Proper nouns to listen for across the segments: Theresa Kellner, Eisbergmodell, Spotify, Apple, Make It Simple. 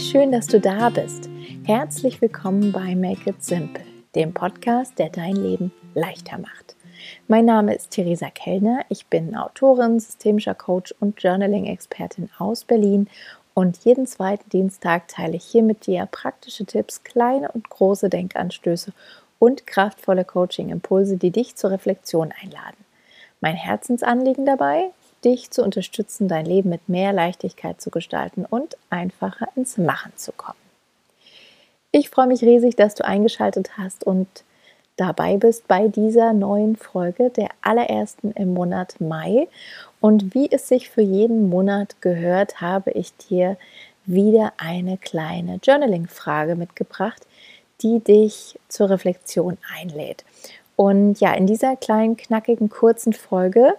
Wie schön, dass du da bist. Herzlich willkommen bei Make It Simple, dem Podcast, der dein Leben leichter macht. Mein Name ist Theresa Kellner, ich bin Autorin, systemischer Coach und Journaling-Expertin aus Berlin und jeden zweiten Dienstag teile ich hier mit dir praktische Tipps, kleine und große Denkanstöße und kraftvolle Coaching-Impulse, die dich zur Reflexion einladen. Mein Herzensanliegen dabei? Dich zu unterstützen, dein Leben mit mehr Leichtigkeit zu gestalten und einfacher ins Machen zu kommen. Ich freue mich riesig, dass du eingeschaltet hast und dabei bist bei dieser neuen Folge, der allerersten im Monat Mai. Und wie es sich für jeden Monat gehört, habe ich dir wieder eine kleine Journaling-Frage mitgebracht, die dich zur Reflexion einlädt. Und ja, in dieser kleinen, knackigen, kurzen Folge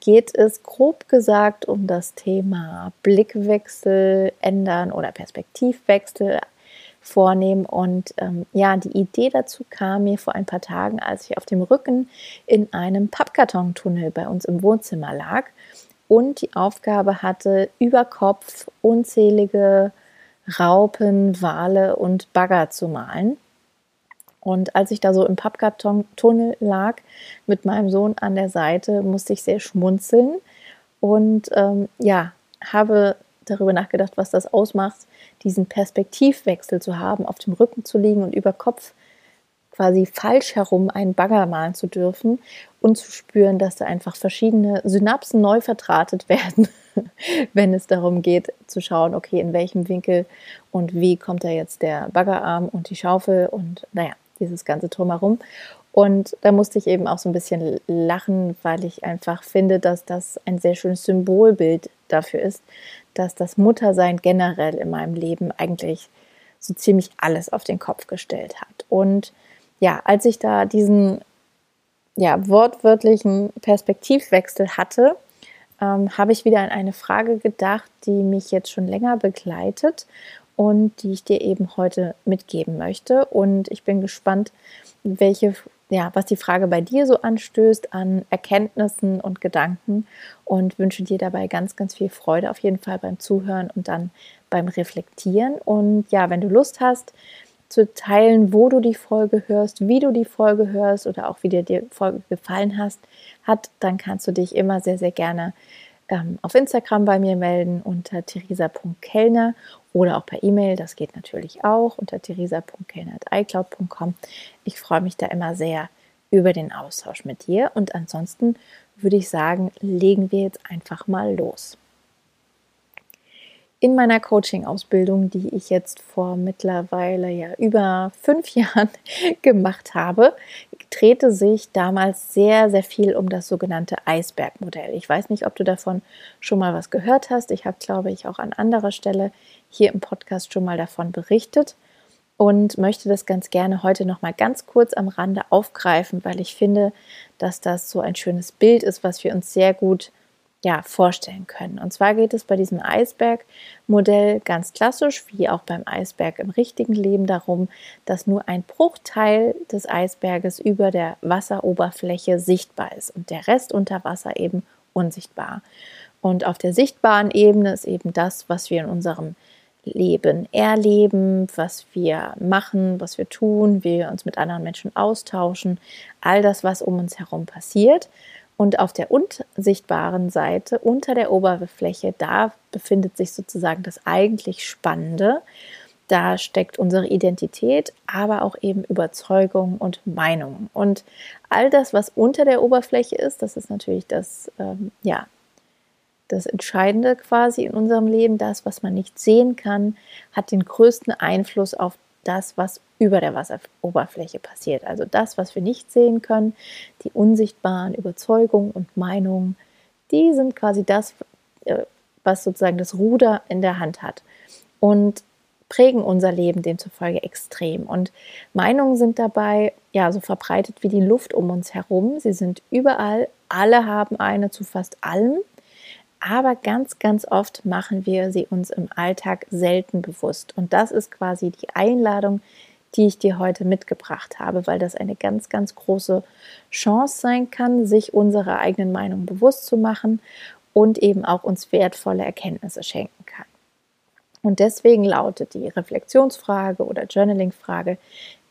geht es grob gesagt um das Thema Blickwechsel ändern oder Perspektivwechsel vornehmen. Und die Idee dazu kam mir vor ein paar Tagen, als ich auf dem Rücken in einem Pappkartontunnel bei uns im Wohnzimmer lag und die Aufgabe hatte, über Kopf unzählige Raupen, Wale und Bagger zu malen. Und als ich da so im Pappkartontunnel lag, mit meinem Sohn an der Seite, musste ich sehr schmunzeln und habe darüber nachgedacht, was das ausmacht, diesen Perspektivwechsel zu haben, auf dem Rücken zu liegen und über Kopf quasi falsch herum einen Bagger malen zu dürfen und zu spüren, dass da einfach verschiedene Synapsen neu verdrahtet werden, wenn es darum geht, zu schauen, okay, in welchem Winkel und wie kommt da jetzt der Baggerarm und die Schaufel und dieses ganze Drumherum. Und da musste ich eben auch so ein bisschen lachen, weil ich einfach finde, dass das ein sehr schönes Symbolbild dafür ist, dass das Muttersein generell in meinem Leben eigentlich so ziemlich alles auf den Kopf gestellt hat. Und ja, als ich da diesen wortwörtlichen Perspektivwechsel hatte, habe ich wieder an eine Frage gedacht, die mich jetzt schon länger begleitet und die ich dir eben heute mitgeben möchte. Und ich bin gespannt, was die Frage bei dir so anstößt an Erkenntnissen und Gedanken und wünsche dir dabei ganz, ganz viel Freude auf jeden Fall beim Zuhören und dann beim Reflektieren. Und ja, wenn du Lust hast zu teilen, wo du die Folge hörst, wie du die Folge hörst oder auch wie dir die Folge gefallen hat, dann kannst du dich immer sehr, sehr gerne auf Instagram bei mir melden unter theresa.kellner oder auch per E-Mail, das geht natürlich auch unter theresa.kellner@icloud.com. Ich freue mich da immer sehr über den Austausch mit dir und ansonsten würde ich sagen, legen wir jetzt einfach mal los. In meiner Coaching-Ausbildung, die ich jetzt vor mittlerweile über 5 Jahren gemacht habe, drehte sich damals sehr, sehr viel um das sogenannte Eisbergmodell. Ich weiß nicht, ob du davon schon mal was gehört hast. Ich habe, glaube ich, auch an anderer Stelle hier im Podcast schon mal davon berichtet und möchte das ganz gerne heute noch mal ganz kurz am Rande aufgreifen, weil ich finde, dass das so ein schönes Bild ist, was wir uns sehr gut vorstellen können. Und zwar geht es bei diesem Eisbergmodell ganz klassisch, wie auch beim Eisberg im richtigen Leben, darum, dass nur ein Bruchteil des Eisberges über der Wasseroberfläche sichtbar ist und der Rest unter Wasser eben unsichtbar. Und auf der sichtbaren Ebene ist eben das, was wir in unserem Leben erleben, was wir machen, was wir tun, wie wir uns mit anderen Menschen austauschen, all das, was um uns herum passiert. Und auf der unsichtbaren Seite, unter der Oberfläche, da befindet sich sozusagen das eigentlich Spannende. Da steckt unsere Identität, aber auch eben Überzeugungen und Meinungen. Und all das, was unter der Oberfläche ist, das ist natürlich das Entscheidende quasi in unserem Leben. Das, was man nicht sehen kann, hat den größten Einfluss auf das, was über der Wasseroberfläche passiert. Also das, was wir nicht sehen können, die unsichtbaren Überzeugungen und Meinungen, die sind quasi das, was sozusagen das Ruder in der Hand hat und prägen unser Leben demzufolge extrem. Und Meinungen sind dabei so verbreitet wie die Luft um uns herum. Sie sind überall, alle haben eine zu fast allem. Aber ganz, ganz oft machen wir sie uns im Alltag selten bewusst. Und das ist quasi die Einladung, die ich dir heute mitgebracht habe, weil das eine ganz, ganz große Chance sein kann, sich unserer eigenen Meinung bewusst zu machen und eben auch uns wertvolle Erkenntnisse schenken kann. Und deswegen lautet die Reflexionsfrage oder Journaling-Frage,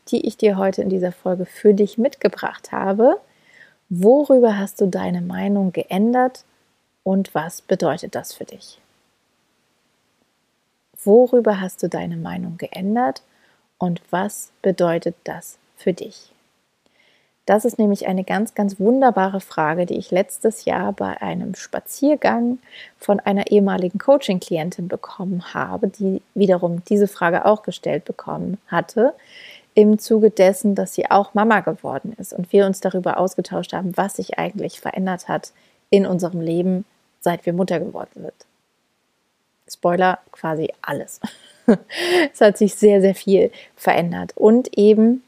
die ich dir heute in dieser Folge für dich mitgebracht habe: Worüber hast du deine Meinung geändert und was bedeutet das für dich? Worüber hast du deine Meinung geändert und was bedeutet das für dich? Das ist nämlich eine ganz, ganz wunderbare Frage, die ich letztes Jahr bei einem Spaziergang von einer ehemaligen Coaching-Klientin bekommen habe, die wiederum diese Frage auch gestellt bekommen hatte, im Zuge dessen, dass sie auch Mama geworden ist und wir uns darüber ausgetauscht haben, was sich eigentlich verändert hat in unserem Leben, seit wir Mutter geworden sind. Spoiler, quasi alles. Es hat sich sehr, sehr viel verändert und eben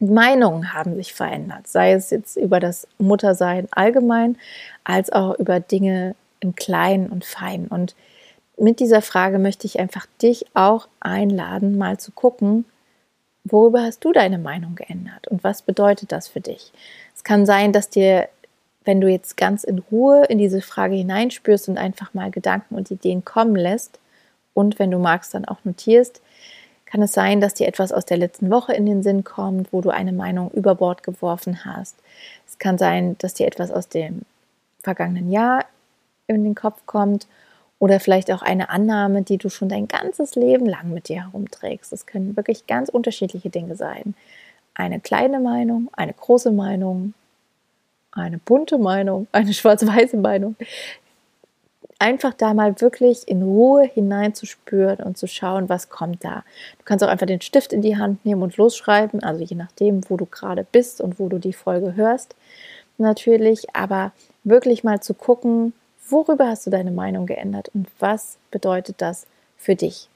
Meinungen haben sich verändert, sei es jetzt über das Muttersein allgemein, als auch über Dinge im Kleinen und Feinen. Und mit dieser Frage möchte ich einfach dich auch einladen, mal zu gucken, worüber hast du deine Meinung geändert und was bedeutet das für dich? Es kann sein, dass dir, wenn du jetzt ganz in Ruhe in diese Frage hineinspürst und einfach mal Gedanken und Ideen kommen lässt und wenn du magst, dann auch notierst, kann es sein, dass dir etwas aus der letzten Woche in den Sinn kommt, wo du eine Meinung über Bord geworfen hast. Es kann sein, dass dir etwas aus dem vergangenen Jahr in den Kopf kommt oder vielleicht auch eine Annahme, die du schon dein ganzes Leben lang mit dir herumträgst. Es können wirklich ganz unterschiedliche Dinge sein. Eine kleine Meinung, eine große Meinung, eine bunte Meinung, eine schwarz-weiße Meinung. Einfach da mal wirklich in Ruhe hineinzuspüren und zu schauen, was kommt da. Du kannst auch einfach den Stift in die Hand nehmen und losschreiben, also je nachdem, wo du gerade bist und wo du die Folge hörst, natürlich. Aber wirklich mal zu gucken, worüber hast du deine Meinung geändert und was bedeutet das für dich?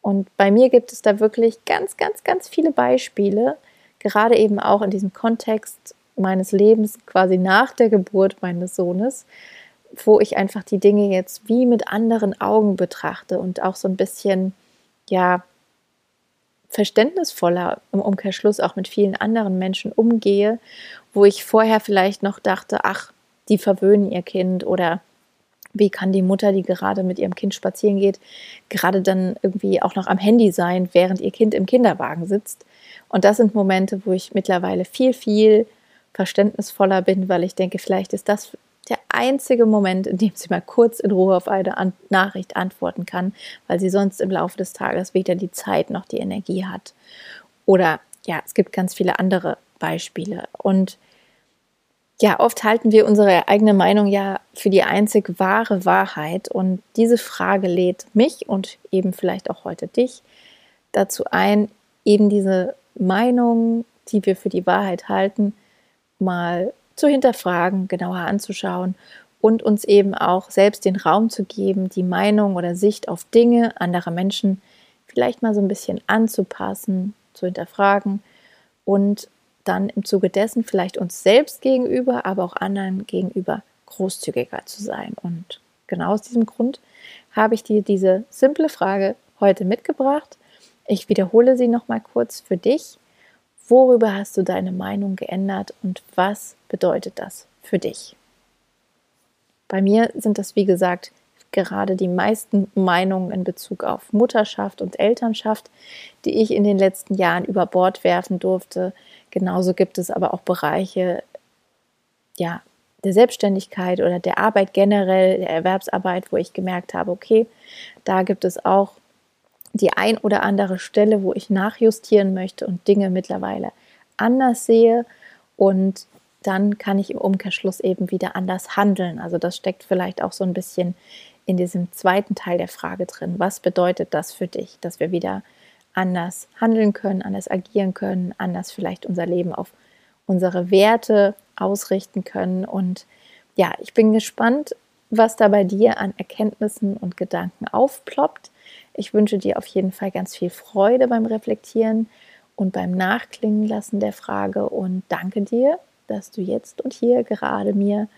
Und bei mir gibt es da wirklich ganz, ganz, ganz viele Beispiele, gerade eben auch in diesem Kontext meines Lebens, quasi nach der Geburt meines Sohnes, wo ich einfach die Dinge jetzt wie mit anderen Augen betrachte und auch so ein bisschen, ja, verständnisvoller im Umkehrschluss auch mit vielen anderen Menschen umgehe, wo ich vorher vielleicht noch dachte, ach, die verwöhnen ihr Kind oder wie kann die Mutter, die gerade mit ihrem Kind spazieren geht, gerade dann irgendwie auch noch am Handy sein, während ihr Kind im Kinderwagen sitzt. Und das sind Momente, wo ich mittlerweile viel, viel verständnisvoller bin, weil ich denke, vielleicht ist das der einzige Moment, in dem sie mal kurz in Ruhe auf eine Nachricht antworten kann, weil sie sonst im Laufe des Tages weder die Zeit noch die Energie hat. Oder ja, es gibt ganz viele andere Beispiele. Und ja, oft halten wir unsere eigene Meinung ja für die einzig wahre Wahrheit. Und diese Frage lädt mich und eben vielleicht auch heute dich dazu ein, eben diese Meinung, die wir für die Wahrheit halten, mal zu hinterfragen, genauer anzuschauen und uns eben auch selbst den Raum zu geben, die Meinung oder Sicht auf Dinge anderer Menschen vielleicht mal so ein bisschen anzupassen, zu hinterfragen und dann im Zuge dessen vielleicht uns selbst gegenüber, aber auch anderen gegenüber großzügiger zu sein. Und genau aus diesem Grund habe ich dir diese simple Frage heute mitgebracht. Ich wiederhole sie nochmal kurz für dich. Worüber hast du deine Meinung geändert und was bedeutet das für dich? Bei mir sind das, wie gesagt, gerade die meisten Meinungen in Bezug auf Mutterschaft und Elternschaft, die ich in den letzten Jahren über Bord werfen durfte. Genauso gibt es aber auch Bereiche, ja, der Selbstständigkeit oder der Arbeit generell, der Erwerbsarbeit, wo ich gemerkt habe, okay, da gibt es auch die ein oder andere Stelle, wo ich nachjustieren möchte und Dinge mittlerweile anders sehe und dann kann ich im Umkehrschluss eben wieder anders handeln. Also das steckt vielleicht auch so ein bisschen in diesem zweiten Teil der Frage drin. Was bedeutet das für dich, dass wir wieder anders handeln können, anders agieren können, anders vielleicht unser Leben auf unsere Werte ausrichten können? Und ja, ich bin gespannt, was da bei dir an Erkenntnissen und Gedanken aufploppt. Ich wünsche dir auf jeden Fall ganz viel Freude beim Reflektieren und beim Nachklingen lassen der Frage und danke dir, dass du jetzt und hier gerade mir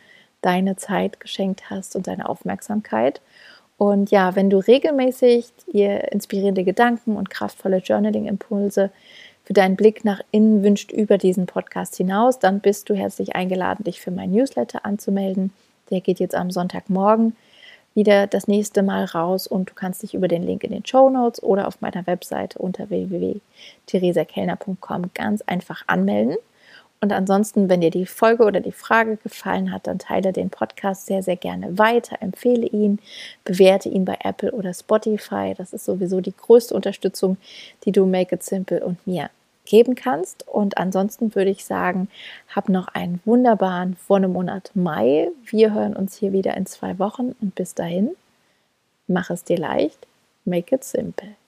deine Zeit geschenkt hast und deine Aufmerksamkeit. Und ja, wenn du regelmäßig dir inspirierende Gedanken und kraftvolle Journaling-Impulse für deinen Blick nach innen wünscht über diesen Podcast hinaus, dann bist du herzlich eingeladen, dich für mein Newsletter anzumelden. Der geht jetzt am Sonntagmorgen wieder das nächste Mal raus und du kannst dich über den Link in den Shownotes oder auf meiner Webseite unter www.theresakellner.com ganz einfach anmelden. Und ansonsten, wenn dir die Folge oder die Frage gefallen hat, dann teile den Podcast sehr, sehr gerne weiter, empfehle ihn, bewerte ihn bei Apple oder Spotify. Das ist sowieso die größte Unterstützung, die du Make It Simple und mir geben kannst. Und ansonsten würde ich sagen, hab noch einen wunderbaren Wonnemonat Mai. Wir hören uns hier wieder in 2 Wochen und bis dahin, mach es dir leicht, Make It Simple.